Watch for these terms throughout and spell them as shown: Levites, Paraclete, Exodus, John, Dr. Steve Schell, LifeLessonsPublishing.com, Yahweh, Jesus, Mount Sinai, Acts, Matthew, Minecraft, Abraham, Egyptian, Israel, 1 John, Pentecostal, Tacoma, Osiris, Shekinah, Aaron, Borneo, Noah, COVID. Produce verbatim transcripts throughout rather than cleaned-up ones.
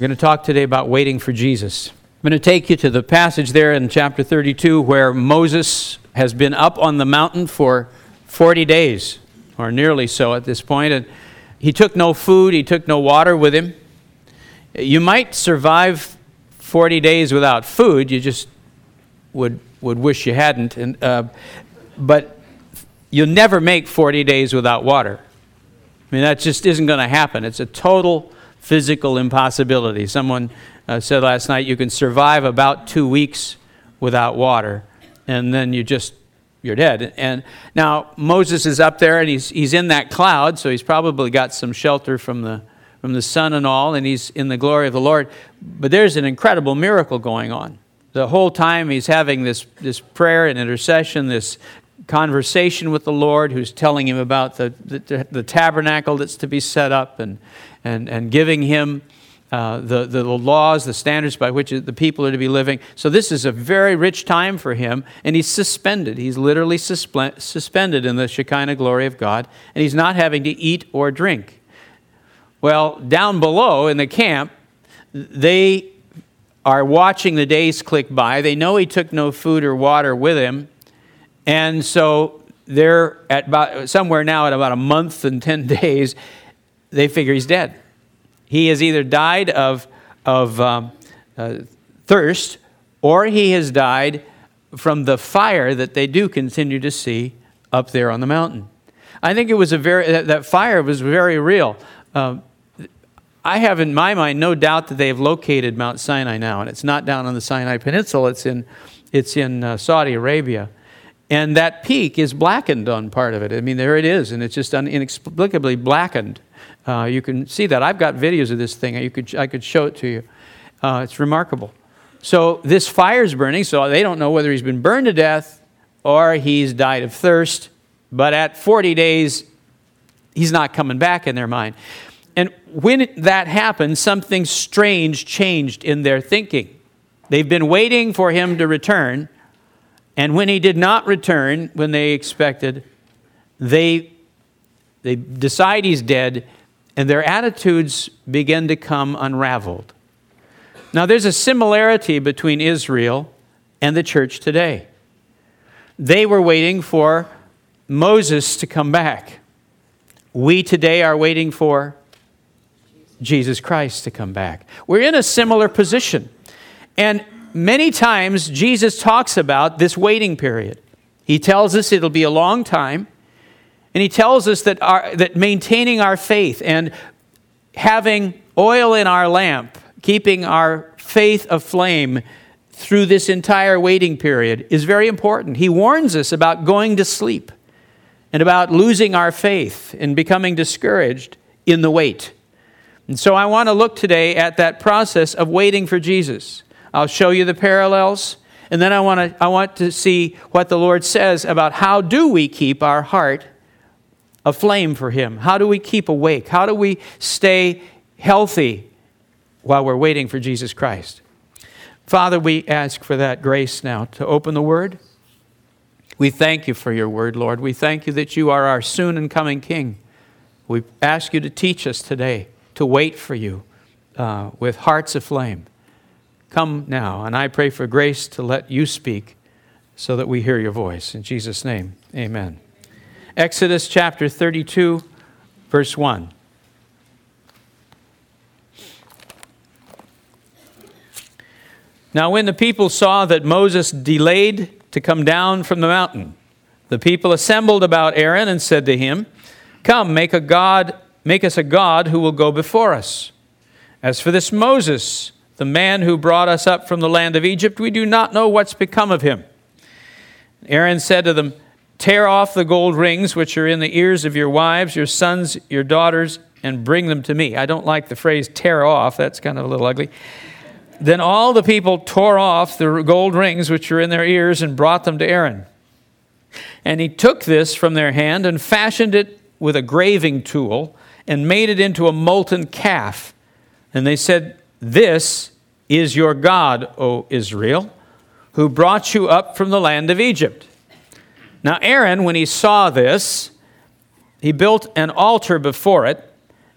We're going to talk today about waiting for Jesus. I'm going to take you to the passage there in chapter thirty-two where Moses has been up on the mountain for forty days, or nearly so at this point. And he took no food, he took no water with him. You might survive forty days without food, you just would would wish you hadn't, and uh, but you'll never make forty days without water. I mean, that just isn't going to happen. It's a total physical impossibility. Someone uh, said last night you can survive about two weeks without water, and then you just you're dead. And now Moses is up there, and he's he's in that cloud, so he's probably got some shelter from the from the sun and all, and he's in the glory of the Lord. But there's an incredible miracle going on. The whole time he's having this this prayer and intercession, this conversation with the Lord, who's telling him about the the, the tabernacle that's to be set up, and and and giving him uh, the, the laws, the standards by which the people are to be living. So this is a very rich time for him, and he's suspended. He's literally susp- suspended in the Shekinah glory of God, and he's not having to eat or drink. Well, down below in the camp, they are watching the days click by. They know he took no food or water with him, and so they're at about somewhere now at about a month and ten days. They figure he's dead. He has either died of of um, uh, thirst, or he has died from the fire that they do continue to see up there on the mountain. I think it was a very that, that fire was very real. Um, I have in my mind no doubt that they have located Mount Sinai now, and it's not down on the Sinai Peninsula. It's in it's in uh, Saudi Arabia. And that peak is blackened on part of it. I mean, there it is, and it's just un- inexplicably blackened. Uh, you can see that. I've got videos of this thing. You could, I could show it to you. Uh, it's remarkable. So this fire's burning, so they don't know whether he's been burned to death or he's died of thirst. But at forty days, he's not coming back in their mind. And when that happened, something strange changed in their thinking. They've been waiting for him to return. And when he did not return, when they expected, they they decide he's dead, and their attitudes begin to come unraveled. Now, there's a similarity between Israel and the church today. They were waiting for Moses to come back. We today are waiting for Jesus Christ to come back. We're in a similar position. And many times, Jesus talks about this waiting period. He tells us it'll be a long time, and he tells us that our, that maintaining our faith and having oil in our lamp, keeping our faith aflame through this entire waiting period is very important. He warns us about going to sleep and about losing our faith and becoming discouraged in the wait. And so I want to look today at that process of waiting for Jesus. I'll show you the parallels, and then I want to I want to see what the Lord says about how do we keep our heart aflame for Him? How do we keep awake? How do we stay healthy while we're waiting for Jesus Christ? Father, we ask for that grace now to open the Word. We thank you for your Word, Lord. We thank you that you are our soon and coming King. We ask you to teach us today to wait for you uh, with hearts aflame. Come now, and I pray for grace to let you speak so that we hear your voice. In Jesus' name, amen. Exodus chapter thirty-two, verse one. Now when the people saw that Moses delayed to come down from the mountain, the people assembled about Aaron and said to him, "Come, make a god, make us a god who will go before us. As for this Moses, the man who brought us up from the land of Egypt, we do not know what's become of him." Aaron said to them, "Tear off the gold rings which are in the ears of your wives, your sons, your daughters, and bring them to me." I don't like the phrase "tear off." That's kind of a little ugly. Then all the people tore off the gold rings which were in their ears and brought them to Aaron. And he took this from their hand and fashioned it with a graving tool and made it into a molten calf. And they said, "This is your God, O Israel, who brought you up from the land of Egypt." Now Aaron, when he saw this, he built an altar before it.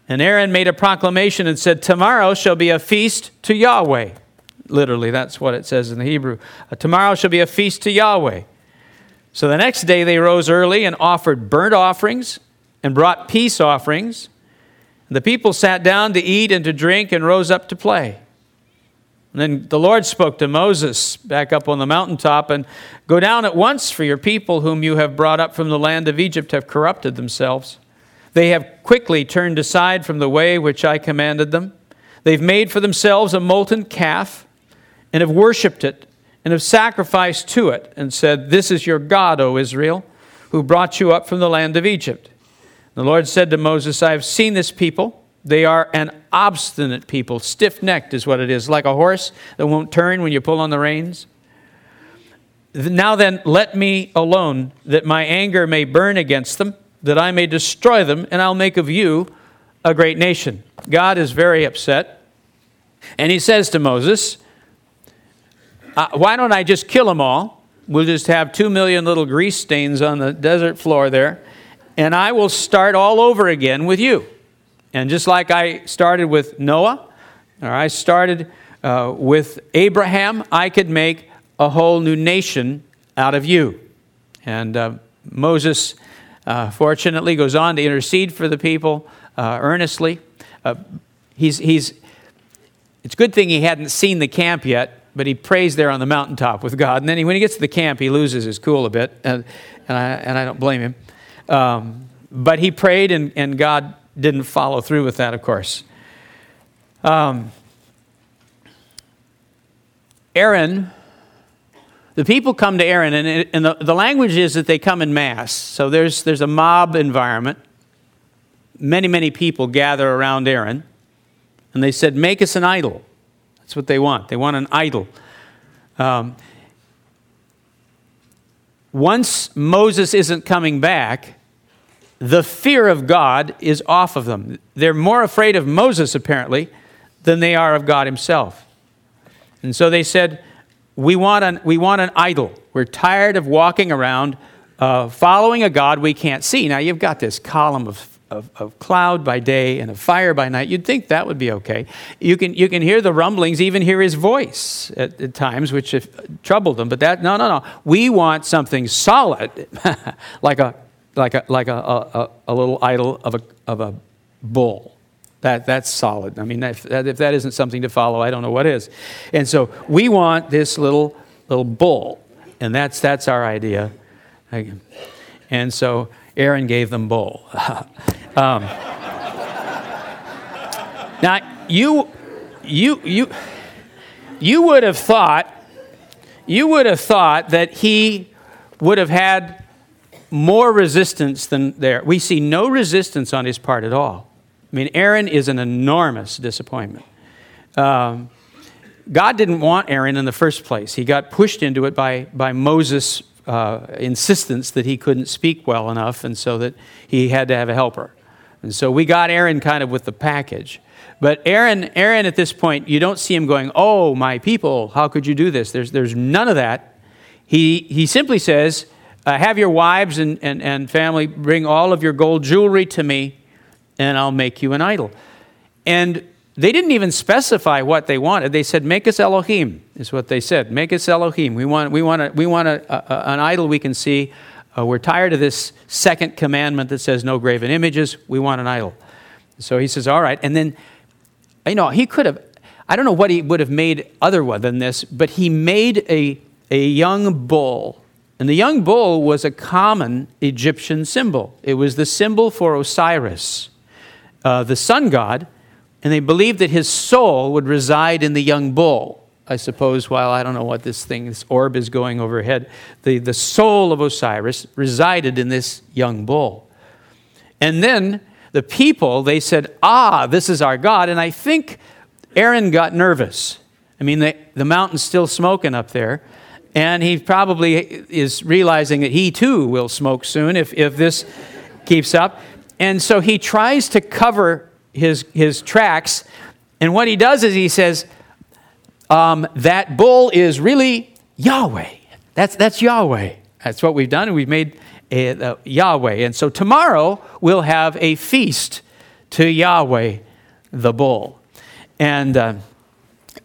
And Aaron made a proclamation and said, "Tomorrow shall be a feast to Yahweh." Literally, that's what it says in the Hebrew. "Tomorrow shall be a feast to Yahweh." So the next day they rose early and offered burnt offerings and brought peace offerings. The people sat down to eat and to drink and rose up to play. And then the Lord spoke to Moses back up on the mountaintop, and "Go down at once, for your people whom you have brought up from the land of Egypt have corrupted themselves. They have quickly turned aside from the way which I commanded them. They've made for themselves a molten calf and have worshipped it and have sacrificed to it and said, 'This is your God, O Israel, who brought you up from the land of Egypt.' The Lord said to Moses, 'I have seen this people. They are an obstinate people, stiff-necked is what it is, like a horse that won't turn when you pull on the reins. Now then, let me alone, that my anger may burn against them, that I may destroy them, and I'll make of you a great nation.'" God is very upset. And he says to Moses, uh, why don't I just kill them all? We'll just have two million little grease stains on the desert floor there, and I will start all over again with you. And just like I started with Noah, or I started uh, with Abraham, I could make a whole new nation out of you. And uh, Moses... Uh, fortunately, goes on to intercede for the people uh, earnestly. Uh, he's he's. It's a good thing he hadn't seen the camp yet, but he prays there on the mountaintop with God. And then he, when he gets to the camp, he loses his cool a bit, and and I, and I don't blame him. Um, but he prayed, and, and God didn't follow through with that, of course. Um, Aaron... The people come to Aaron, and, it, and the, the language is that they come in mass. So there's there's a mob environment. Many, many people gather around Aaron, and they said, "Make us an idol." That's what they want. They want an idol. Um, once Moses isn't coming back, the fear of God is off of them. They're more afraid of Moses, apparently, than they are of God himself. And so they said, We want an we want an idol. We're tired of walking around uh, following a God we can't see. Now, you've got this column of, of, of cloud by day and of fire by night. You'd think that would be okay. You can you can hear the rumblings, even hear his voice at, at times, which have troubled them. But that no no no. We want something solid, like a like a like a, a, a little idol of a of a bull. That that's solid. I mean, if that, if that isn't something to follow, I don't know what is. And so we want this little little bull, and that's that's our idea. And so Aaron gave them bull. um, now you you you you would have thought you would have thought that he would have had more resistance than there. We see no resistance on his part at all. I mean, Aaron is an enormous disappointment. Um, God didn't want Aaron in the first place. He got pushed into it by, by Moses' uh, insistence that he couldn't speak well enough, and so that he had to have a helper. And so we got Aaron kind of with the package. But Aaron, Aaron at this point, you don't see him going, "Oh, my people, how could you do this?" There's there's none of that. He he simply says, uh, "Have your wives and, and, and family bring all of your gold jewelry to me, and I'll make you an idol." And they didn't even specify what they wanted. They said, "Make us Elohim," is what they said. Make us Elohim. We want we want, a, we want a, a, an idol we can see. Uh, we're tired of this second commandment that says no graven images. We want an idol. So he says, all right. And then, you know, he could have, I don't know what he would have made other than this, but he made a, a young bull. And the young bull was a common Egyptian symbol. It was the symbol for Osiris, Uh, the sun god, and they believed that his soul would reside in the young bull, I suppose, while I don't know what this thing, this orb is going overhead. The, the soul of Osiris resided in this young bull. And then the people, they said, "Ah, this is our God." And I think Aaron got nervous. I mean, the, the mountain's still smoking up there. And he probably is realizing that he too will smoke soon if, if this keeps up. And so he tries to cover his his tracks. And what he does is he says, um, that bull is really Yahweh. That's that's Yahweh. That's what we've done, and we've made a, a Yahweh. And so tomorrow we'll have a feast to Yahweh, the bull. And uh,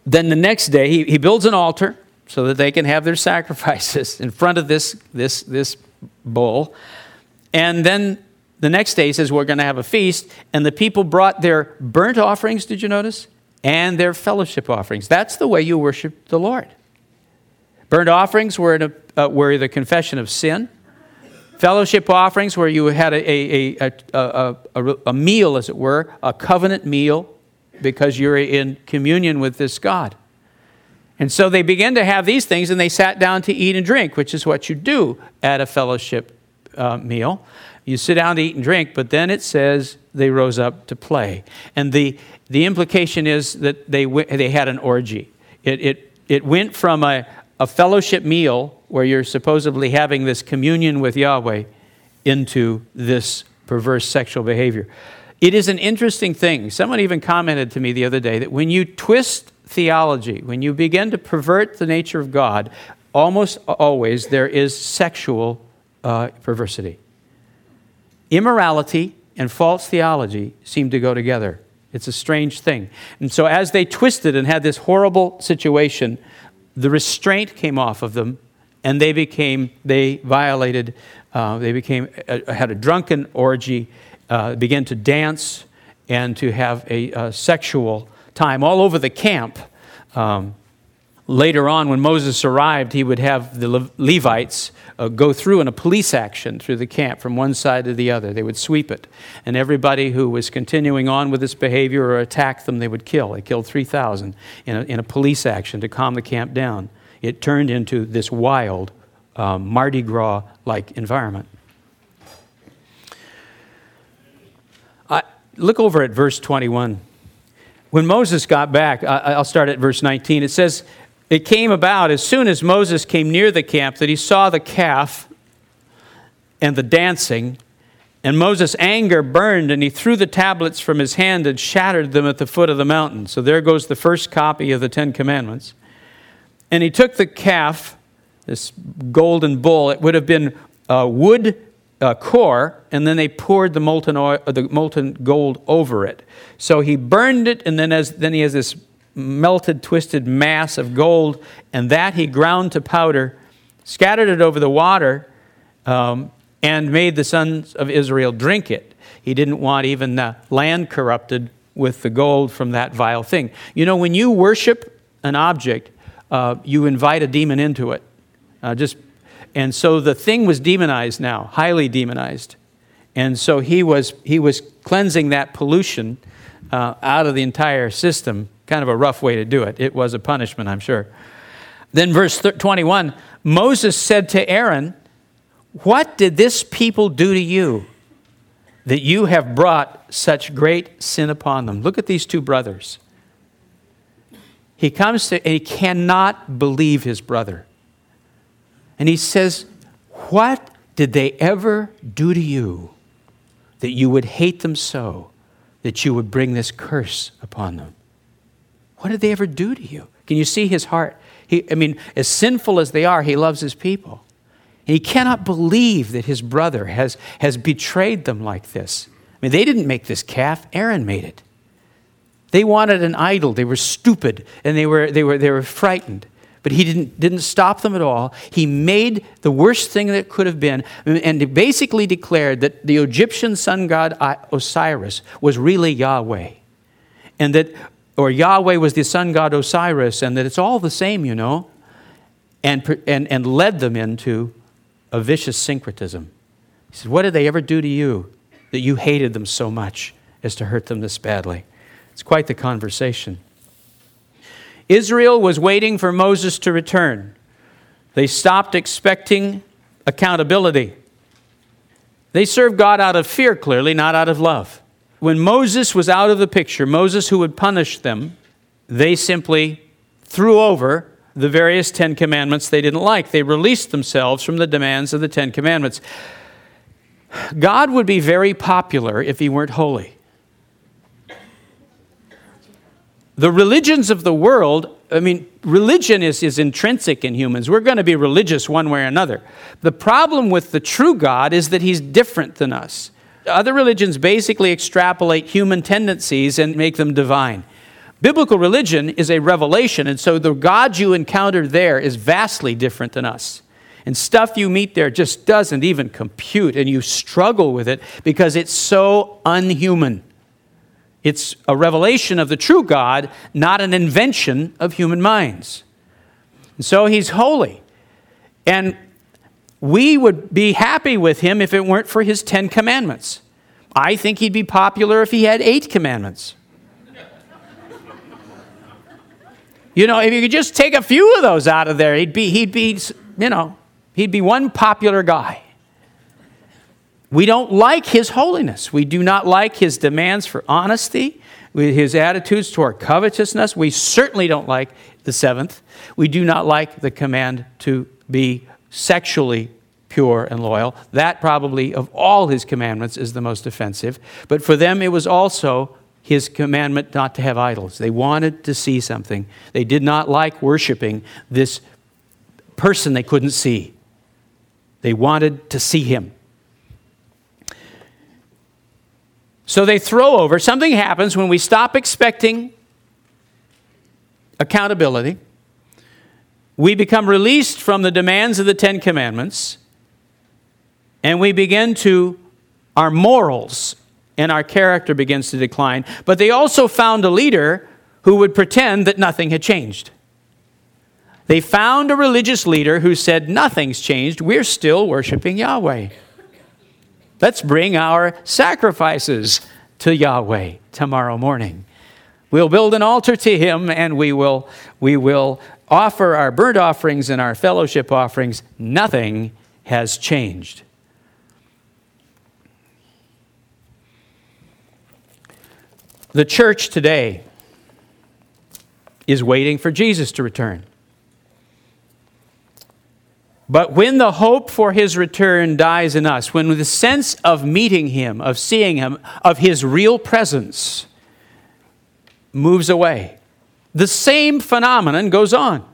then the next day he, he builds an altar so that they can have their sacrifices in front of this this this bull. And then the next day he says, we're going to have a feast. And the people brought their burnt offerings, did you notice? And their fellowship offerings. That's the way you worship the Lord. Burnt offerings were, in a, uh, were the confession of sin. Fellowship offerings were you had a a, a, a, a a meal, as it were, a covenant meal, because you're in communion with this God. And so they began to have these things, and they sat down to eat and drink, which is what you do at a fellowship uh, meal. You sit down to eat and drink, but then it says they rose up to play. And the the implication is that they they had an orgy. It it it went from a, a fellowship meal where you're supposedly having this communion with Yahweh into this perverse sexual behavior. It is an interesting thing. Someone even commented to me the other day that when you twist theology, when you begin to pervert the nature of God, almost always there is sexual uh, perversity. Immorality and false theology seem to go together. It's a strange thing. And so as they twisted and had this horrible situation, the restraint came off of them, and they became, they violated, uh, they became, uh, had a drunken orgy, uh, began to dance and to have a, a sexual time all over the camp. Um, Later on, when Moses arrived, he would have the Le- Levites uh, go through in a police action through the camp from one side to the other. They would sweep it. And everybody who was continuing on with this behavior or attacked them, they would kill. They killed three thousand in a, in a police action to calm the camp down. It turned into this wild, um, Mardi Gras-like environment. I, look over at verse twenty-one. When Moses got back, I, I'll start at verse nineteen. It says, it came about as soon as Moses came near the camp that he saw the calf and the dancing, and Moses' anger burned, and he threw the tablets from his hand and shattered them at the foot of the mountain. So there goes the first copy of the Ten Commandments. And he took the calf, this golden bull. It would have been uh, wood uh, core, and then they poured the molten oil, the molten gold over it. So he burned it, and then as then he has this melted, twisted mass of gold, and that he ground to powder, scattered it over the water, um, and made the sons of Israel drink it. He didn't want even the land corrupted with the gold from that vile thing. You know, when you worship an object, uh, you invite a demon into it. Uh, just and so the thing was demonized now, highly demonized, and so he was he was cleansing that pollution uh, out of the entire system. Kind of a rough way to do it. It was a punishment, I'm sure. Then verse twenty-one, Moses said to Aaron, what did this people do to you that you have brought such great sin upon them? Look at these two brothers. He comes to, and he cannot believe his brother. And he says, what did they ever do to you that you would hate them so, that you would bring this curse upon them? What did they ever do to you? Can you see his heart? He, I mean, as sinful as they are, he loves his people. And he cannot believe that his brother has, has betrayed them like this. I mean, they didn't make this calf. Aaron made it. They wanted an idol. They were stupid, and they were they were they were frightened. But he didn't didn't stop them at all. He made the worst thing that could have been, and basically declared that the Egyptian sun god Osiris was really Yahweh, and that. Or Yahweh was the sun god Osiris, and that it's all the same, you know, and and and led them into a vicious syncretism. He said, what did they ever do to you that you hated them so much as to hurt them this badly? It's quite the conversation. Israel was waiting for Moses to return. They stopped expecting accountability. They served God out of fear, clearly, not out of love. When Moses was out of the picture, Moses who would punish them, they simply threw over the various Ten Commandments they didn't like. They released themselves from the demands of the Ten Commandments. God would be very popular if he weren't holy. The religions of the world, I mean, religion is, is intrinsic in humans. We're going to be religious one way or another. The problem with the true God is that he's different than us. Other religions basically extrapolate human tendencies and make them divine. Biblical religion is a revelation, and so the God you encounter there is vastly different than us. And stuff you meet there just doesn't even compute, and you struggle with it because it's so unhuman. It's a revelation of the true God, not an invention of human minds. And so he's holy. And we would be happy with him if it weren't for his Ten Commandments. I think he'd be popular if he had eight commandments. You know, if you could just take a few of those out of there, he'd be, he'd be, you know, he'd be one popular guy. We don't like his holiness. We do not like his demands for honesty, his attitudes toward covetousness. We certainly don't like the seventh. We do not like the command to be sexually pure and loyal. That probably of all his commandments is the most offensive. But for them, it was also his commandment not to have idols. They wanted to see something. They did not like worshiping this person they couldn't see. They wanted to see him. So they throw over. Something happens when we stop expecting accountability. We become released from the demands of the Ten Commandments, and we begin to, our morals and our character begins to decline. But they also found a leader who would pretend that nothing had changed. They found a religious leader who said, nothing's changed. We're still worshiping Yahweh. Let's bring our sacrifices to Yahweh tomorrow morning. We'll build an altar to him, and we will, we will offer our burnt offerings and our fellowship offerings. Nothing has changed. The church today is waiting for Jesus to return. But when the hope for his return dies in us, when the sense of meeting him, of seeing him, of his real presence moves away, the same phenomenon goes on.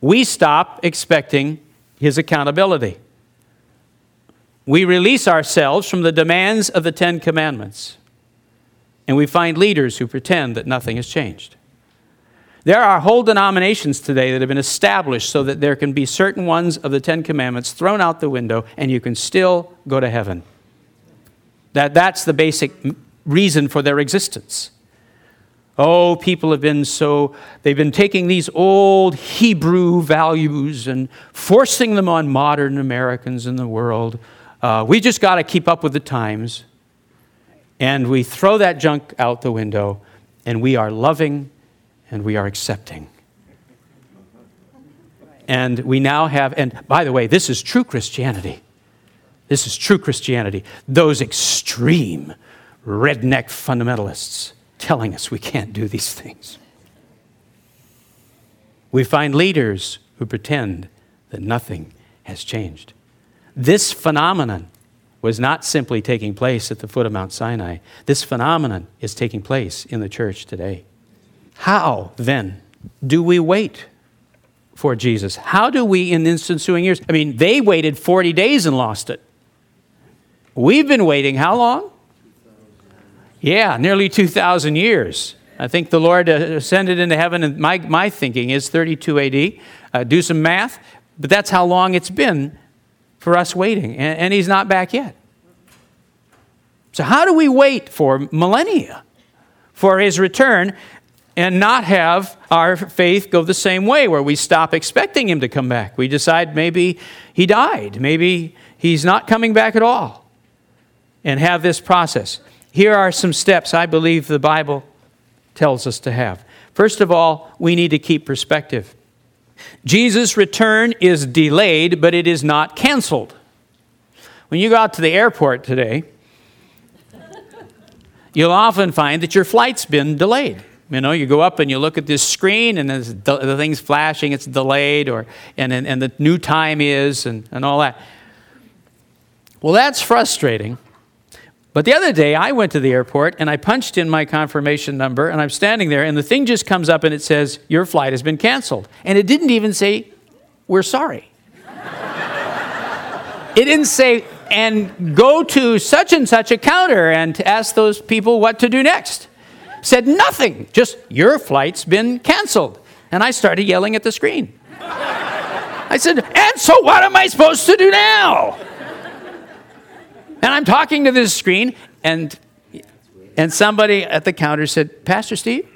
We stop expecting his accountability. We release ourselves from the demands of the Ten Commandments. And we find leaders who pretend that nothing has changed. There are whole denominations today that have been established so that there can be certain ones of the Ten Commandments thrown out the window and you can still go to heaven. That, that's the basic reason for their existence. Oh, people have been so, they've been taking these old Hebrew values and forcing them on modern Americans in the world. Uh, we just got to keep up with the times. And we throw that junk out the window, and we are loving, and we are accepting. And we now have, and by the way, this is true Christianity. This is true Christianity. Those extreme redneck fundamentalists telling us we can't do these things. We find leaders who pretend that nothing has changed. This phenomenon was not simply taking place at the foot of Mount Sinai. This phenomenon is taking place in the church today. How, then, do we wait for Jesus? How do we, in the ensuing years? I mean, they waited forty days and lost it. We've been waiting how long? Yeah, nearly two thousand years. I think the Lord ascended into heaven, and my, my thinking is thirty-two A D. Uh, do some math, but that's how long it's been for us waiting, and, and he's not back yet. So how do we wait for millennia, for his return, and not have our faith go the same way, where we stop expecting him to come back? We decide maybe he died, maybe he's not coming back at all, and have this process. Here are some steps I believe the Bible tells us to have. First of all, we need to keep perspective. Jesus' return is delayed, but it is not canceled. When you go out to the airport today, you'll often find that your flight's been delayed. You know, you go up and you look at this screen and there's de- the thing's flashing, it's delayed, or and, and, and the new time is and, and all that. Well, that's frustrating. But the other day, I went to the airport and I punched in my confirmation number and I'm standing there and the thing just comes up and it says, your flight has been canceled. And it didn't even say, we're sorry. It didn't say, and go to such and such a counter and ask those people what to do next. Said nothing, just your flight's been canceled. And I started yelling at the screen. I said, and so what am I supposed to do now? And I'm talking to this screen, and and somebody at the counter said, Pastor Steve?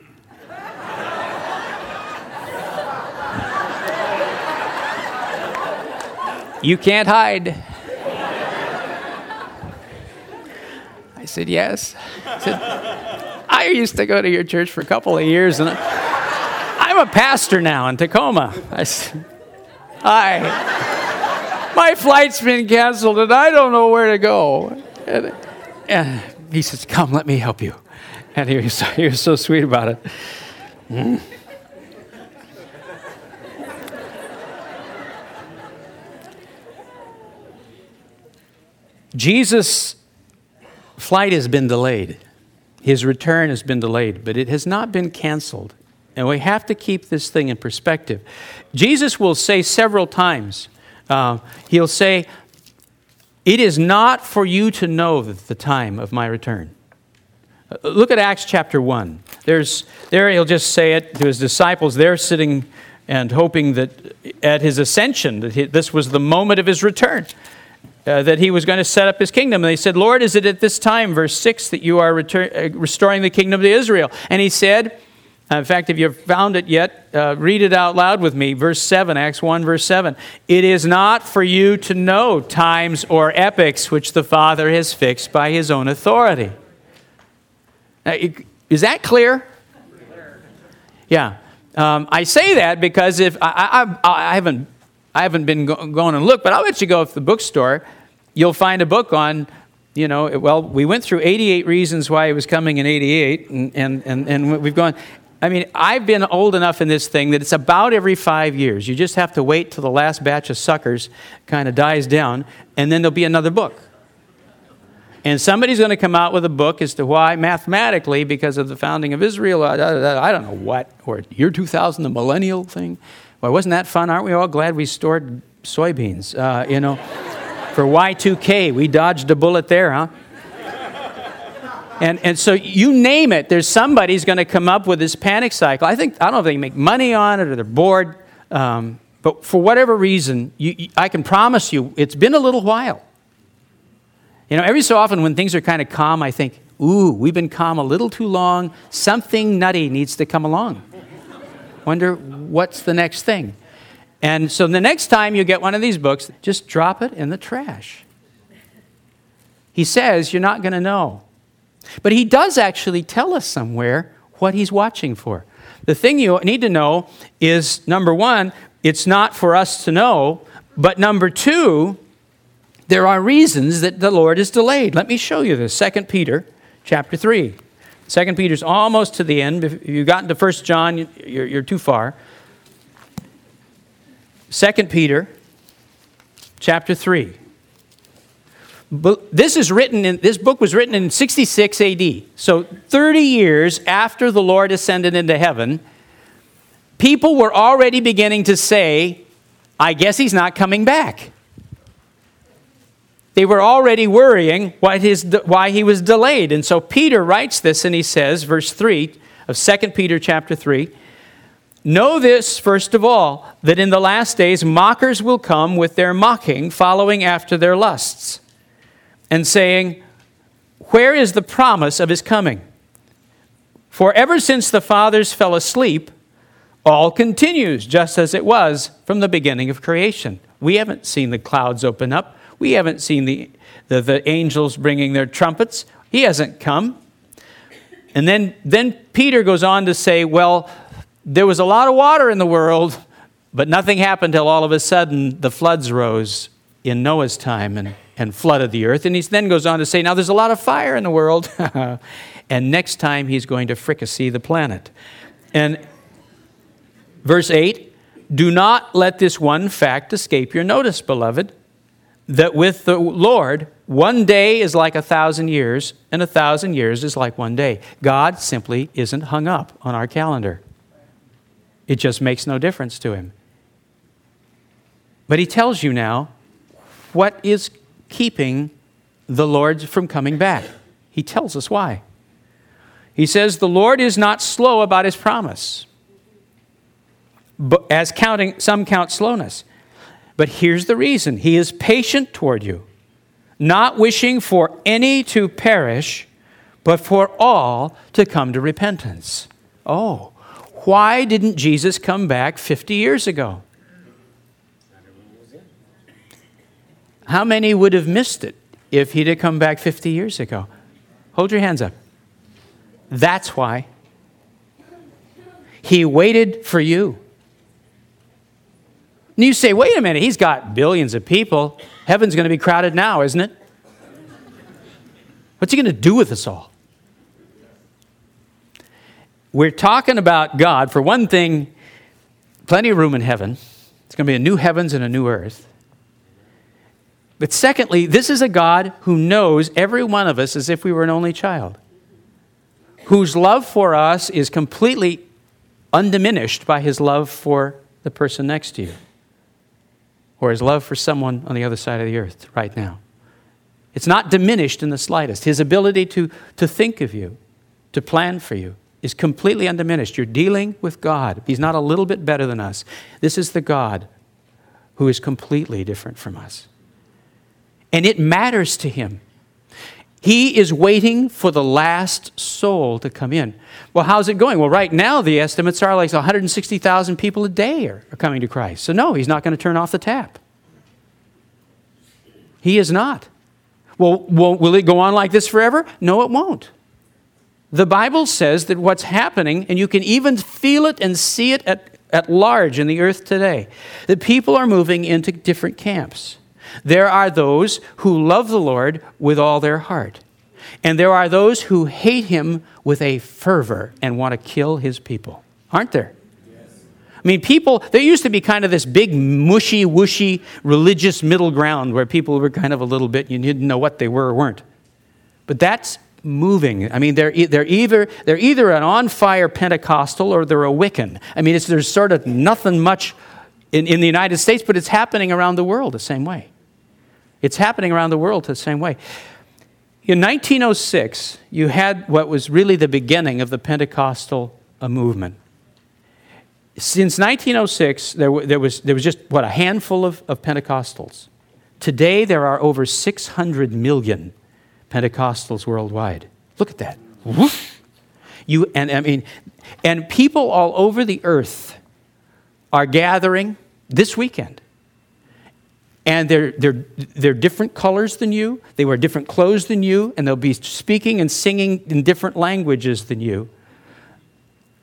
You can't hide. I said, yes. I said, I used to go to your church for a couple of years, and I'm a pastor now in Tacoma. I said, hi, my flight's been canceled, and I don't know where to go. And, and he says, come, let me help you. And he was, he was so sweet about it. Mm. Jesus' flight has been delayed. His return has been delayed, but it has not been canceled. And we have to keep this thing in perspective. Jesus will say several times, uh, he'll say, it is not for you to know the time of my return. Uh, look at Acts chapter one. There's, there he'll just say it to his disciples. They're sitting and hoping that at his ascension, that he, this was the moment of his return. Uh, that he was going to set up his kingdom. And they said, Lord, is it at this time, verse six, that you are return- uh, restoring the kingdom to Israel? And he said, uh, in fact, if you have found it yet, uh, read it out loud with me. Verse seven, Acts one, verse seven. It is not for you to know times or epochs which the Father has fixed by his own authority. Now, it, is that clear? Yeah. Um, I say that because if I, I, I, I haven't... I haven't been go- going and look, but I'll let you go to the bookstore. You'll find a book on, you know, it, well, we went through eighty-eight reasons why he was coming in eighty-eight, and, and, and, and we've gone. I mean, I've been old enough in this thing that it's about every five years. You just have to wait till the last batch of suckers kind of dies down, and then there'll be another book. And somebody's going to come out with a book as to why, mathematically, because of the founding of Israel, I, I, I don't know what, or year two thousand, the millennial thing. Why, wasn't that fun? Aren't we all glad we stored soybeans? Uh, you know, for Y two K, we dodged a bullet there, huh? And and so you name it, there's somebody's going to come up with this panic cycle. I think I don't know if they make money on it or they're bored, um, but for whatever reason, you, you, I can promise you, it's been a little while. You know, every so often when things are kind of calm, I think, ooh, we've been calm a little too long. Something nutty needs to come along. Wonder what's the next thing. And so the next time you get one of these books, just drop it in the trash. He says you're not going to know. But he does actually tell us somewhere what he's watching for. The thing you need to know is, number one, it's not for us to know. But number two, there are reasons that the Lord is delayed. Let me show you this. Second Peter chapter three. Second Peter's almost to the end. If you've gotten to First John, you're, you're too far. Second Peter, chapter three. This is written in. This book was written in sixty-six A D, so thirty years after the Lord ascended into heaven. People were already beginning to say, "I guess he's not coming back." They were already worrying why, his, why he was delayed. And so Peter writes this and he says, verse three of Second Peter chapter three, know this, first of all, that in the last days mockers will come with their mocking, following after their lusts, and saying, where is the promise of his coming? For ever since the fathers fell asleep, all continues just as it was from the beginning of creation. We haven't seen the clouds open up. We haven't seen the, the, the angels bringing their trumpets. He hasn't come. And then, then Peter goes on to say, well, there was a lot of water in the world, but nothing happened till all of a sudden the floods rose in Noah's time and and flooded the earth. And he then goes on to say, now there's a lot of fire in the world. And next time he's going to fricassee the planet. And verse eight, do not let this one fact escape your notice, beloved, that with the Lord, one day is like a thousand years, and a thousand years is like one day. God simply isn't hung up on our calendar. It just makes no difference to him. But he tells you now what is keeping the Lord from coming back. He tells us why. He says, the Lord is not slow about his promise, but as counting, some count slowness. But here's the reason. He is patient toward you, not wishing for any to perish, but for all to come to repentance. Oh, why didn't Jesus come back fifty years ago? How many would have missed it if he'd have come back fifty years ago? Hold your hands up. That's why. He waited for you. And you say, wait a minute, he's got billions of people. Heaven's going to be crowded now, isn't it? What's he going to do with us all? We're talking about God. For one thing, plenty of room in heaven. It's going to be a new heavens and a new earth. But secondly, this is a God who knows every one of us as if we were an only child, whose love for us is completely undiminished by his love for the person next to you, or his love for someone on the other side of the earth right now. It's not diminished in the slightest. His ability to, to think of you, to plan for you, is completely undiminished. You're dealing with God. He's not a little bit better than us. This is the God who is completely different from us. And it matters to him. He is waiting for the last soul to come in. Well, how's it going? Well, right now the estimates are like one hundred sixty thousand people a day are coming to Christ. So no, he's not going to turn off the tap. He is not. Well, will it go on like this forever? No, it won't. The Bible says that what's happening, and you can even feel it and see it at, at large in the earth today, that people are moving into different camps. There are those who love the Lord with all their heart. And there are those who hate him with a fervor and want to kill his people. Aren't there? Yes. I mean, people, there used to be kind of this big, mushy, whooshy, religious middle ground where people were kind of a little bit, you didn't know what they were or weren't. But that's moving. I mean, they're, they're, either, they're either an on-fire Pentecostal or they're a Wiccan. I mean, it's, there's sort of nothing much in, in the United States, but it's happening around the world the same way. It's happening around the world the same way. In nineteen oh six, you had what was really the beginning of the Pentecostal movement. Since nineteen oh six, there, w- there, was, there was just, what, a handful of, of Pentecostals. Today, there are over six hundred million Pentecostals worldwide. Look at that. Woof. You and I mean, and people all over the earth are gathering this weekend. And they're, they're, they're different colors than you. They wear different clothes than you. And they'll be speaking and singing in different languages than you.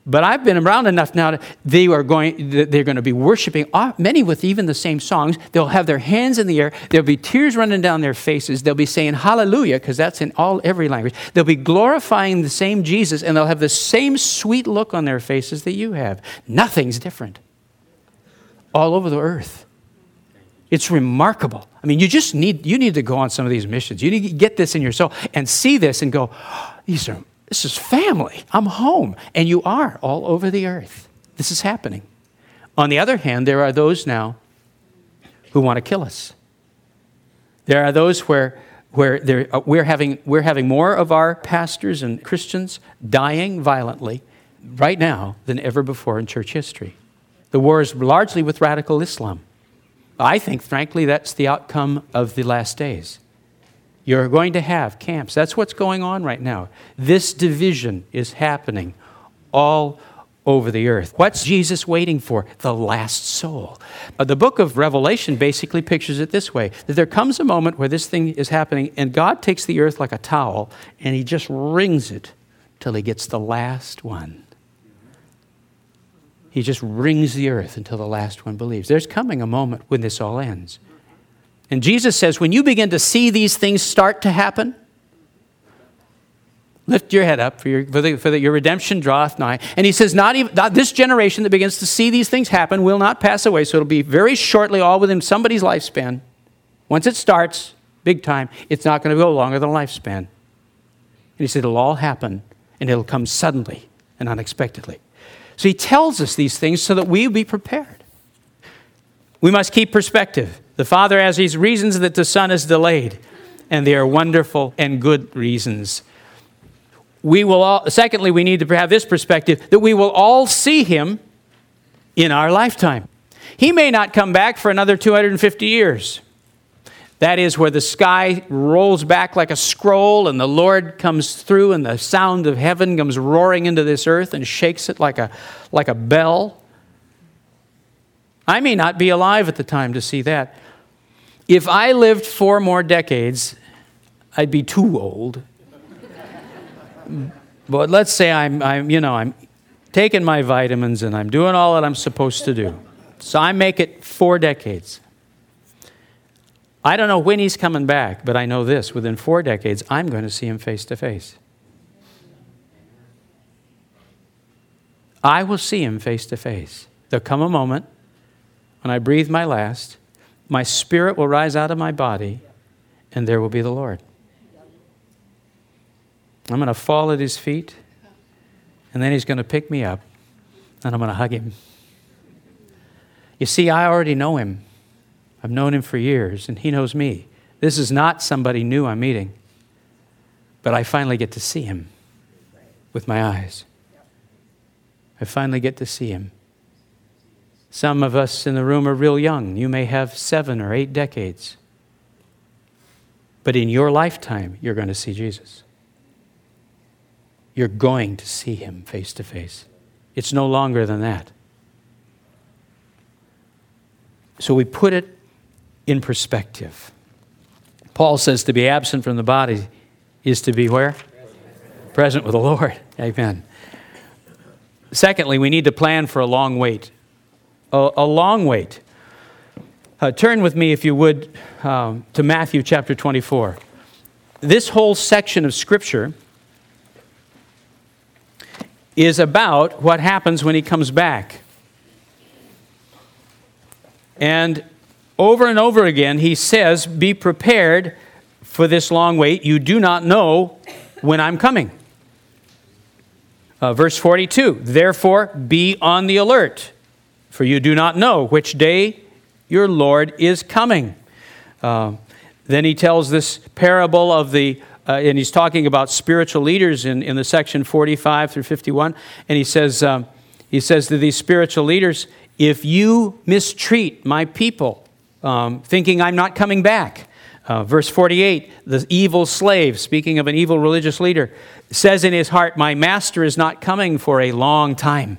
But I've been around enough now that they are going, they're going to be worshiping, many with even the same songs. They'll have their hands in the air. There'll be tears running down their faces. They'll be saying hallelujah, because that's in all every language. They'll be glorifying the same Jesus, and they'll have the same sweet look on their faces that you have. Nothing's different. All over the earth. It's remarkable. I mean, you just need you need to go on some of these missions. You need to get this in your soul and see this and go, oh, these are this is family. I'm home. And you are all over the earth. This is happening. On the other hand, there are those now who want to kill us. There are those where where there, we're having we're having more of our pastors and Christians dying violently right now than ever before in church history. The war is largely with radical Islam. I think, frankly, that's the outcome of the last days. You're going to have camps. That's what's going on right now. This division is happening all over the earth. What's Jesus waiting for? The last soul. Uh, the book of Revelation basically pictures it this way, that there comes a moment where this thing is happening, and God takes the earth like a towel, and he just wrings it till he gets the last one. He just wrings the earth until the last one believes. There's coming a moment when this all ends. And Jesus says, when you begin to see these things start to happen, lift your head up, for your, for the, for the, your redemption draweth nigh. And he says, not even not this generation that begins to see these things happen will not pass away. So it'll be very shortly, all within somebody's lifespan. Once it starts, big time, it's not going to go longer than a lifespan. And he said, it'll all happen, and it'll come suddenly and unexpectedly. So he tells us these things so that we be prepared. We must keep perspective. The Father has these reasons that the Son is delayed, and they are wonderful and good reasons. We will all, secondly, we need to have this perspective that we will all see him in our lifetime. He may not come back for another two hundred fifty years. That is where the sky rolls back like a scroll and the Lord comes through and the sound of heaven comes roaring into this earth and shakes it like a, like a bell. I may not be alive at the time to see that. If I lived four more decades, I'd be too old. But let's say I'm, I'm, you know, I'm taking my vitamins and I'm doing all that I'm supposed to do. So I make it four decades. I don't know when he's coming back, but I know this. Within four decades, I'm going to see him face to face. I will see him face to face. There'll come a moment when I breathe my last, my spirit will rise out of my body, and there will be the Lord. I'm going to fall at his feet, and then he's going to pick me up, and I'm going to hug him. You see, I already know him. I've known him for years, and he knows me. This is not somebody new I'm meeting, but I finally get to see him with my eyes. I finally get to see him. Some of us in the room are real young. You may have seven or eight decades, but in your lifetime, you're going to see Jesus. You're going to see him face to face. It's no longer than that. So we put it in perspective. Paul says to be absent from the body is to be where? Present, Present with the Lord. Amen. Secondly, we need to plan for a long wait. A, a long wait. Uh, turn with me, if you would, um, to Matthew chapter twenty-four. This whole section of Scripture is about what happens when he comes back. And over and over again, he says, be prepared for this long wait. You do not know when I'm coming. Uh, verse forty-two, therefore be on the alert, for you do not know which day your Lord is coming. Uh, then he tells this parable of the Uh, and he's talking about spiritual leaders in, in the section forty-five through fifty-one. And he says, um, he says to these spiritual leaders, if you mistreat my people, um, thinking I'm not coming back. Uh, verse forty-eight, the evil slave, speaking of an evil religious leader, says in his heart, my master is not coming for a long time.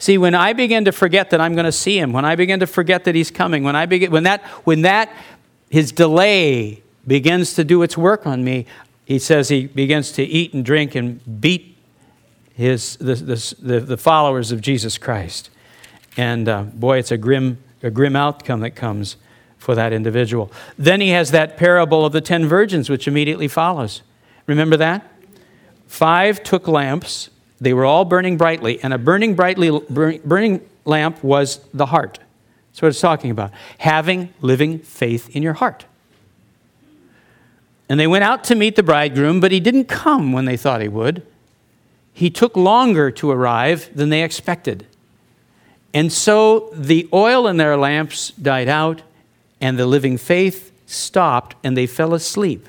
See, when I begin to forget that I'm going to see him, when I begin to forget that he's coming, when I begin, when that, when that, his delay begins to do its work on me, he says he begins to eat and drink and beat his the the, the followers of Jesus Christ, and uh, boy, it's a grim a grim outcome that comes for that individual. Then he has that parable of the ten virgins, which immediately follows. Remember that? Five took lamps; they were all burning brightly, and a burning brightly burning lamp was the heart. That's what it's talking about: having living faith in your heart. And they went out to meet the bridegroom, but he didn't come when they thought he would. He took longer to arrive than they expected. And so the oil in their lamps died out, and the living faith stopped, and they fell asleep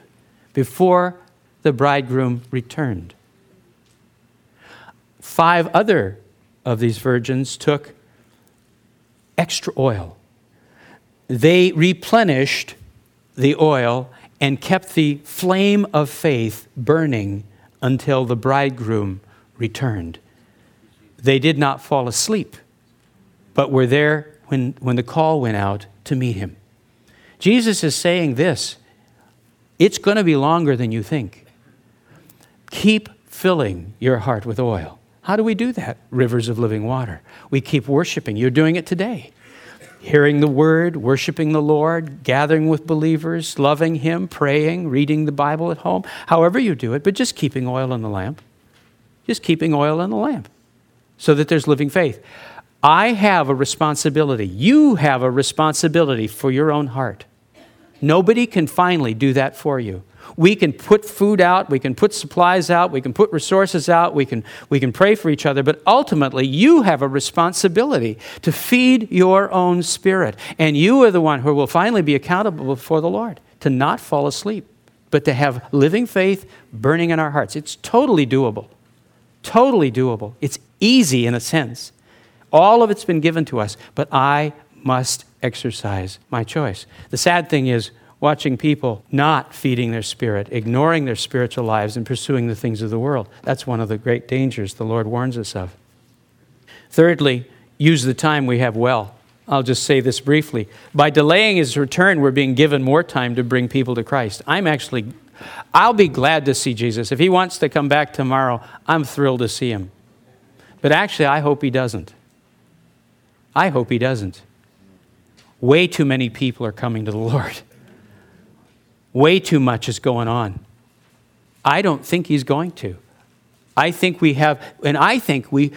before the bridegroom returned. Five other of these virgins took extra oil. They replenished the oil and kept the flame of faith burning until the bridegroom returned. They did not fall asleep, but were there when, when the call went out to meet him. Jesus is saying this: it's going to be longer than you think. Keep filling your heart with oil. How do we do that? Rivers of living water. We keep worshiping. You're doing it today. hearing the word, worshiping the Lord, gathering with believers, loving him, praying, reading the Bible at home, however you do it, but just keeping oil in the lamp. Just keeping oil in the lamp so that there's living faith. I have a responsibility. You have a responsibility for your own heart. Nobody can finally do that for you. We can put food out, we can put supplies out, we can put resources out, we can we can pray for each other, but ultimately you have a responsibility to feed your own spirit. And you are the one who will finally be accountable before the Lord, to not fall asleep, but to have living faith burning in our hearts. It's totally doable. Totally doable. It's easy in a sense. All of it's been given to us, but I must exercise my choice. The sad thing is, watching people not feeding their spirit, ignoring their spiritual lives, and pursuing the things of the world. That's one of the great dangers the Lord warns us of. Thirdly, use the time we have well. I'll just say this briefly. By delaying his return, we're being given more time to bring people to Christ. I'm actually, I'll be glad to see Jesus. If he wants to come back tomorrow, I'm thrilled to see him. But actually, I hope he doesn't. I hope he doesn't. Way too many people are coming to the Lord. Way too much is going on. I don't think he's going to. I think we have, and I think we,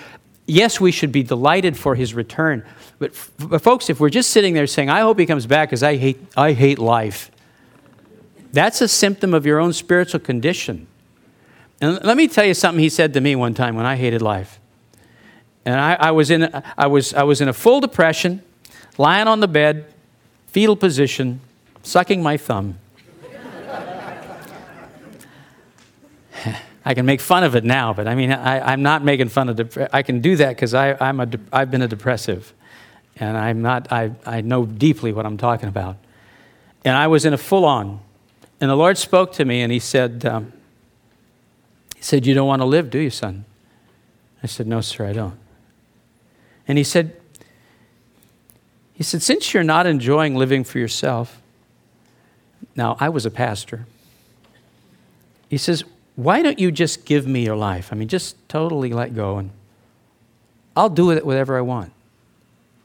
yes, we should be delighted for his return. But, f- but folks, if we're just sitting there saying, I hope he comes back because I hate, I hate life, that's a symptom of your own spiritual condition. And let me tell you something he said to me one time when I hated life. And I, I was in, I was, I was in a full depression, lying on the bed, fetal position, sucking my thumb. I can make fun of it now, but I mean, I, I'm not making fun of dep- I can do that because I'm a de- I've been a depressive, and I'm not. I I know deeply what I'm talking about, and I was in a full-on, and the Lord spoke to me, and He said, um, He said, "You don't want to live, do you, son?" I said, "No, sir, I don't." And He said, He said, "Since you're not enjoying living for yourself," now I was a pastor. He says, "Why don't you just give me your life? I mean, just totally let go, and I'll do with it whatever I want.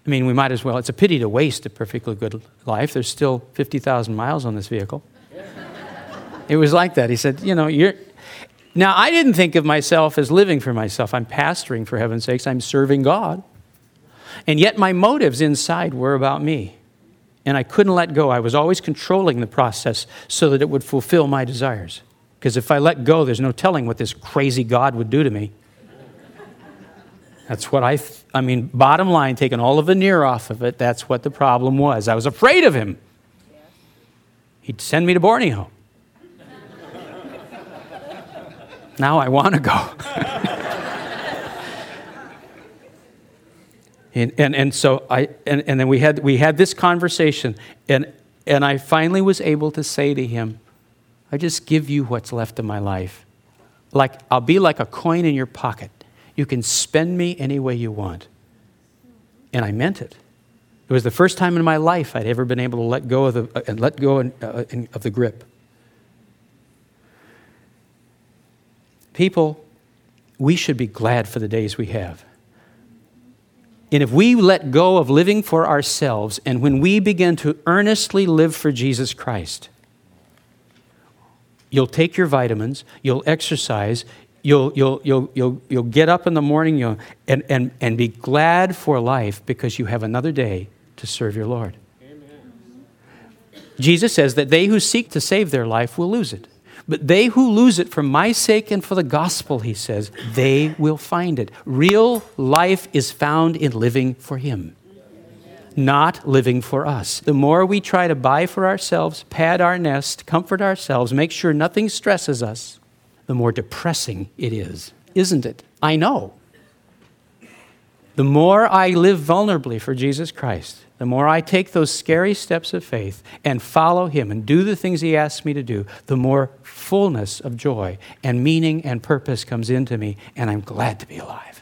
I mean, we might as well. It's a pity to waste a perfectly good life. There's still fifty thousand miles on this vehicle." It was like that. He said, you know, you're... Now, I didn't think of myself as living for myself. I'm pastoring, for heaven's sakes. I'm serving God. And yet my motives inside were about me, and I couldn't let go. I was always controlling the process so that it would fulfill my desires. Because if I let go, there's no telling what this crazy God would do to me. That's what I, th- I mean, bottom line, taking all the veneer off of it, that's what the problem was. I was afraid of him. He'd send me to Borneo. Now I want to go. and, and and so I, and, and then we had, we had this conversation, and and I finally was able to say to him, "I just give you what's left of my life. Like, I'll be like a coin in your pocket. You can spend me any way you want." And I meant it. It was the first time in my life I'd ever been able to let go of the uh, and let go in, uh, in, of the grip. People, we should be glad for the days we have. And if we let go of living for ourselves, and when we begin to earnestly live for Jesus Christ, you'll take your vitamins, you'll exercise, you'll you'll you'll you'll you'll get up in the morning, you'll and and and be glad for life because you have another day to serve your Lord. Amen. Jesus says that they who seek to save their life will lose it. But they who lose it for my sake and for the gospel, he says, they will find it. Real life is found in living for him, not living for us. The more we try to buy for ourselves, pad our nest, comfort ourselves, make sure nothing stresses us, the more depressing it is, isn't it? I know. The more I live vulnerably for Jesus Christ, the more I take those scary steps of faith and follow him and do the things he asks me to do, the more fullness of joy and meaning and purpose comes into me, and I'm glad to be alive.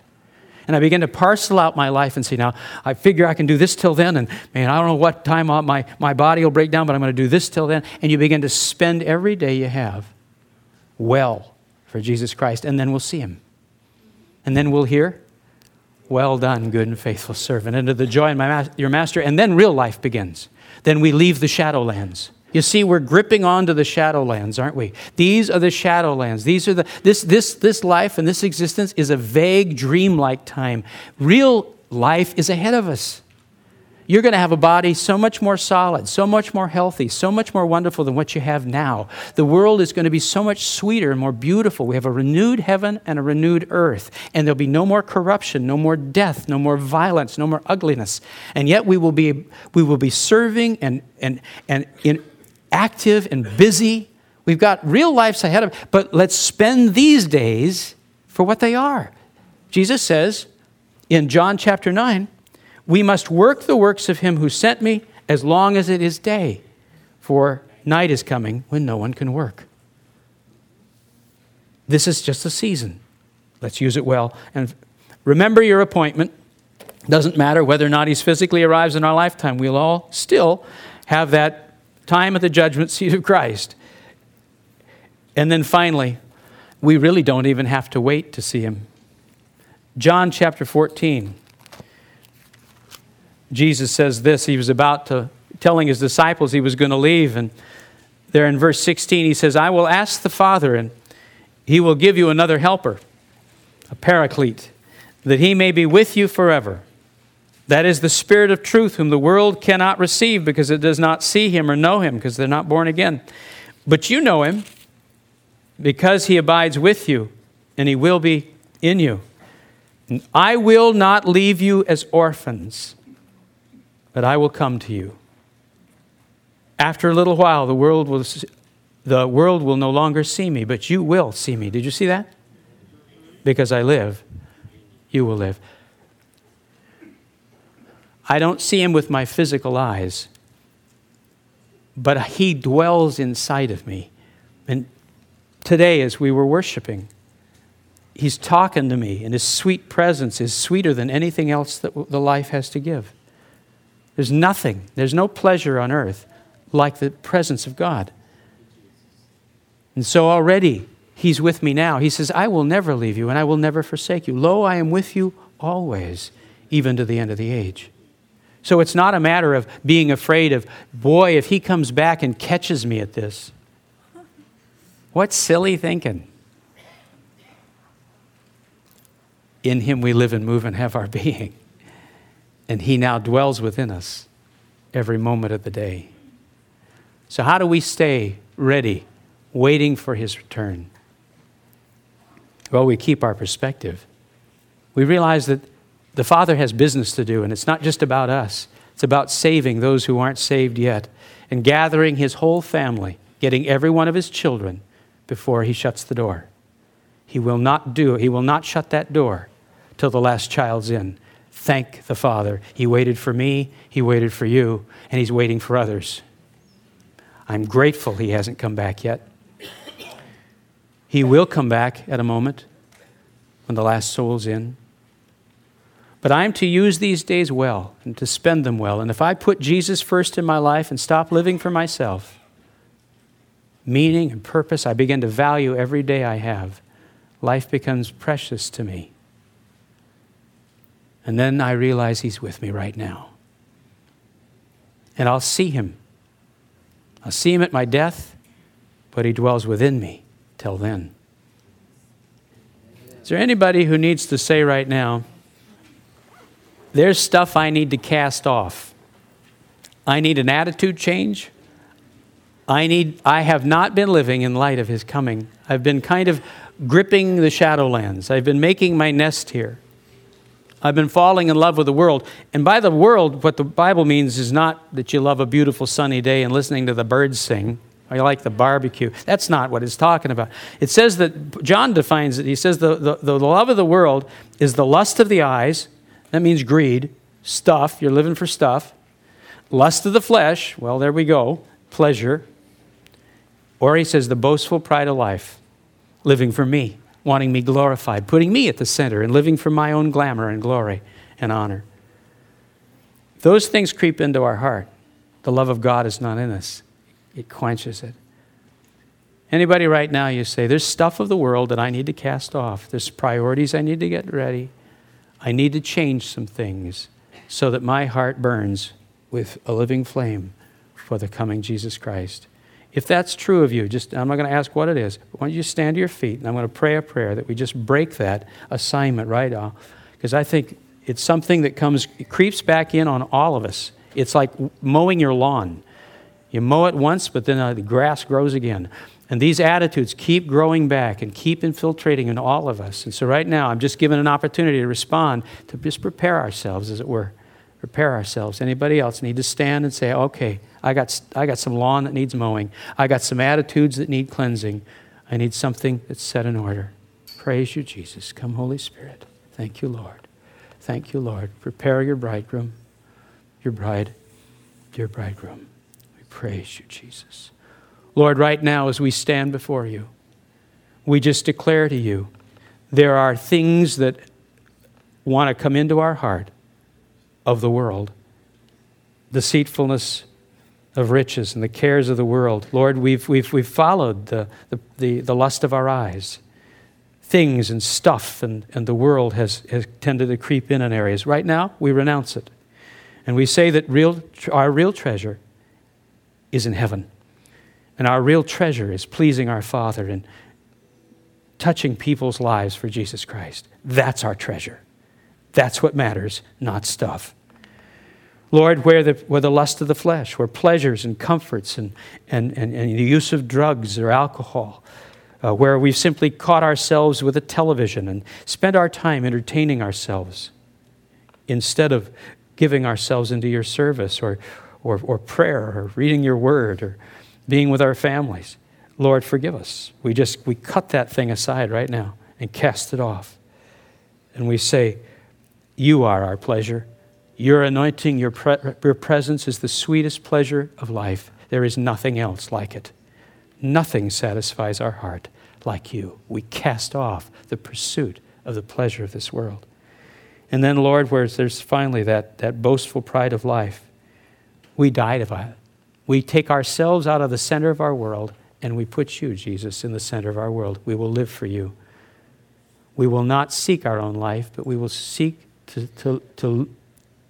And I begin to parcel out my life and say, now, I figure I can do this till then, and man, I don't know what time my, my body will break down, but I'm going to do this till then. And you begin to spend every day you have well for Jesus Christ, and then we'll see him. And then we'll hear, Well done, good and faithful servant, into the joy of my ma- your master. And then real life begins. Then we leave the shadowlands. You see, we're gripping onto the shadowlands, aren't we? These are the shadowlands. These are the this this this life and this existence is a vague, dreamlike time. Real life is ahead of us. You're going to have a body so much more solid, so much more healthy, so much more wonderful than what you have now. The world is going to be so much sweeter and more beautiful. We have a renewed heaven and a renewed earth. And there'll be no more corruption, no more death, no more violence, no more ugliness. And yet we will be we will be serving and and and in active and busy. We've got real lives ahead of us. But let's spend these days for what they are. Jesus says in John chapter nine, we must work the works of him who sent me as long as it is day, for night is coming when no one can work. This is just a season. Let's use it well. And remember your appointment. Doesn't matter whether or not he physically arrives in our lifetime. We'll all still have that time at the judgment seat of Christ. And then finally, we really don't even have to wait to see him. John chapter fourteen. Jesus says this. He was about to, telling his disciples he was going to leave. And there in verse sixteen, he says, I will ask the Father, and he will give you another helper, a paraclete, that he may be with you forever. That is the Spirit of truth, whom the world cannot receive, because it does not see him or know him, because they're not born again. But you know him, because he abides with you, and he will be in you. And I will not leave you as orphans, but I will come to you. After a little while, the world will the world will no longer see me, but you will see me. Did you see that? Because I live, you will live. I don't see him with my physical eyes, but he dwells inside of me. And today, as we were worshiping, he's talking to me, and his sweet presence is sweeter than anything else that the life has to give. There's nothing, there's no pleasure on earth like the presence of God. And so already, he's with me now. He says, I will never leave you and I will never forsake you. Lo, I am with you always, even to the end of the age. So it's not a matter of being afraid of, boy, if he comes back and catches me at this. What silly thinking. In him we live and move and have our being. And he now dwells within us every moment of the day. So how do we stay ready, waiting for his return? Well, we keep our perspective. We realize that the Father has business to do, and it's not just about us. It's about saving those who aren't saved yet and gathering his whole family, getting every one of his children before he shuts the door. He will not do, he will not shut that door till the last child's in. Thank the Father. He waited for me, he waited for you, and he's waiting for others. I'm grateful he hasn't come back yet. He will come back at a moment when the last soul's in. But I'm to use these days well and to spend them well. And if I put Jesus first in my life and stop living for myself, meaning and purpose, I begin to value every day I have. Life becomes precious to me. And then I realize he's with me right now. And I'll see him. I'll see him at my death, but he dwells within me till then. Is there anybody who needs to say right now, there's stuff I need to cast off. I need an attitude change. I need. I have not been living in light of his coming. I've been kind of gripping the shadowlands. I've been making my nest here. I've been falling in love with the world. And by the world, what the Bible means is not that you love a beautiful sunny day and listening to the birds sing, or you like the barbecue. That's not what it's talking about. It says that, John defines it, he says the, the, the love of the world is the lust of the eyes. That means greed, stuff, you're living for stuff. Lust of the flesh, well, there we go, pleasure. Or he says the boastful pride of life, living for me. Wanting me glorified, putting me at the center and living for my own glamour and glory and honor. Those things creep into our heart. The love of God is not in us. It quenches it. Anybody right now, you say, there's stuff of the world that I need to cast off. There's priorities I need to get ready. I need to change some things so that my heart burns with a living flame for the coming Jesus Christ. If that's true of you, just I'm not going to ask what it is. Why don't you stand to your feet, and I'm going to pray a prayer that we just break that assignment right off, because I think it's something that comes it creeps back in on all of us. It's like mowing your lawn. You mow it once, but then uh, the grass grows again. And these attitudes keep growing back and keep infiltrating in all of us. And so right now, I'm just given an opportunity to respond, to just prepare ourselves, as it were. Prepare ourselves. Anybody else need to stand and say, okay, I got I got some lawn that needs mowing. I got some attitudes that need cleansing. I need something that's set in order. Praise you, Jesus. Come, Holy Spirit. Thank you, Lord. Thank you, Lord. Prepare your bridegroom, your bride, dear bridegroom. We praise you, Jesus. Lord, right now as we stand before you, we just declare to you, there are things that want to come into our heart of the world, deceitfulness of riches and the cares of the world. Lord, we've we've we've followed the the, the, the lust of our eyes. Things and stuff and, and the world has, has tended to creep in in areas. Right now, we renounce it. And we say that real our real treasure is in heaven. And our real treasure is pleasing our Father and touching people's lives for Jesus Christ. That's our treasure. That's what matters, not stuff. Lord, where the where the lust of the flesh, where pleasures and comforts and, and, and, and the use of drugs or alcohol, uh, where we've simply caught ourselves with a television and spent our time entertaining ourselves instead of giving ourselves into your service or, or, or prayer or reading your word or being with our families. Lord, forgive us. We just, we cut that thing aside right now and cast it off. And we say, you are our pleasure. Your anointing, your, pre- your presence is the sweetest pleasure of life. There is nothing else like it. Nothing satisfies our heart like you. We cast off the pursuit of the pleasure of this world. And then, Lord, where there's finally that, that boastful pride of life, we died of it. We take ourselves out of the center of our world and we put you, Jesus, in the center of our world. We will live for you. We will not seek our own life, but we will seek to, to, to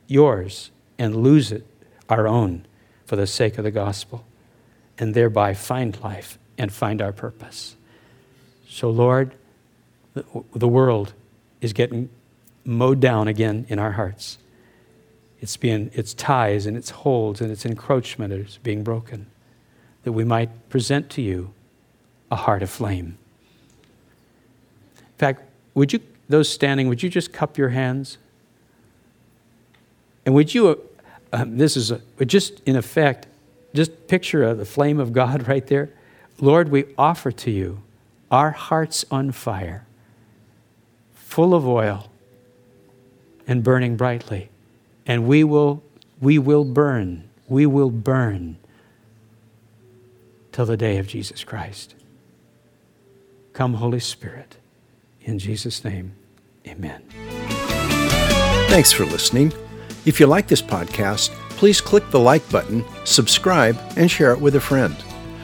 yours and lose it, our own, for the sake of the gospel, and thereby find life and find our purpose. So, Lord, the, the world is getting mowed down again in our hearts. It's being, its ties and its holds and its encroachment is being broken, that we might present to you a heart of flame. In fact, would you, those standing, would you just cup your hands? And would you, um, this is a, just in effect, just picture of the flame of God right there. Lord, we offer to you our hearts on fire, full of oil and burning brightly. And we will, we will burn, we will burn till the day of Jesus Christ. Come, Holy Spirit, in Jesus' name, amen. Thanks for listening. If you like this podcast, please click the like button, subscribe, and share it with a friend.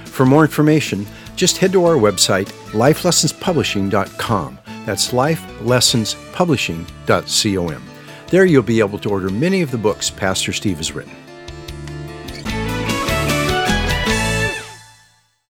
For more information, just head to our website, life lessons publishing dot com. That's life lessons publishing dot com. There you'll be able to order many of the books Pastor Steve has written.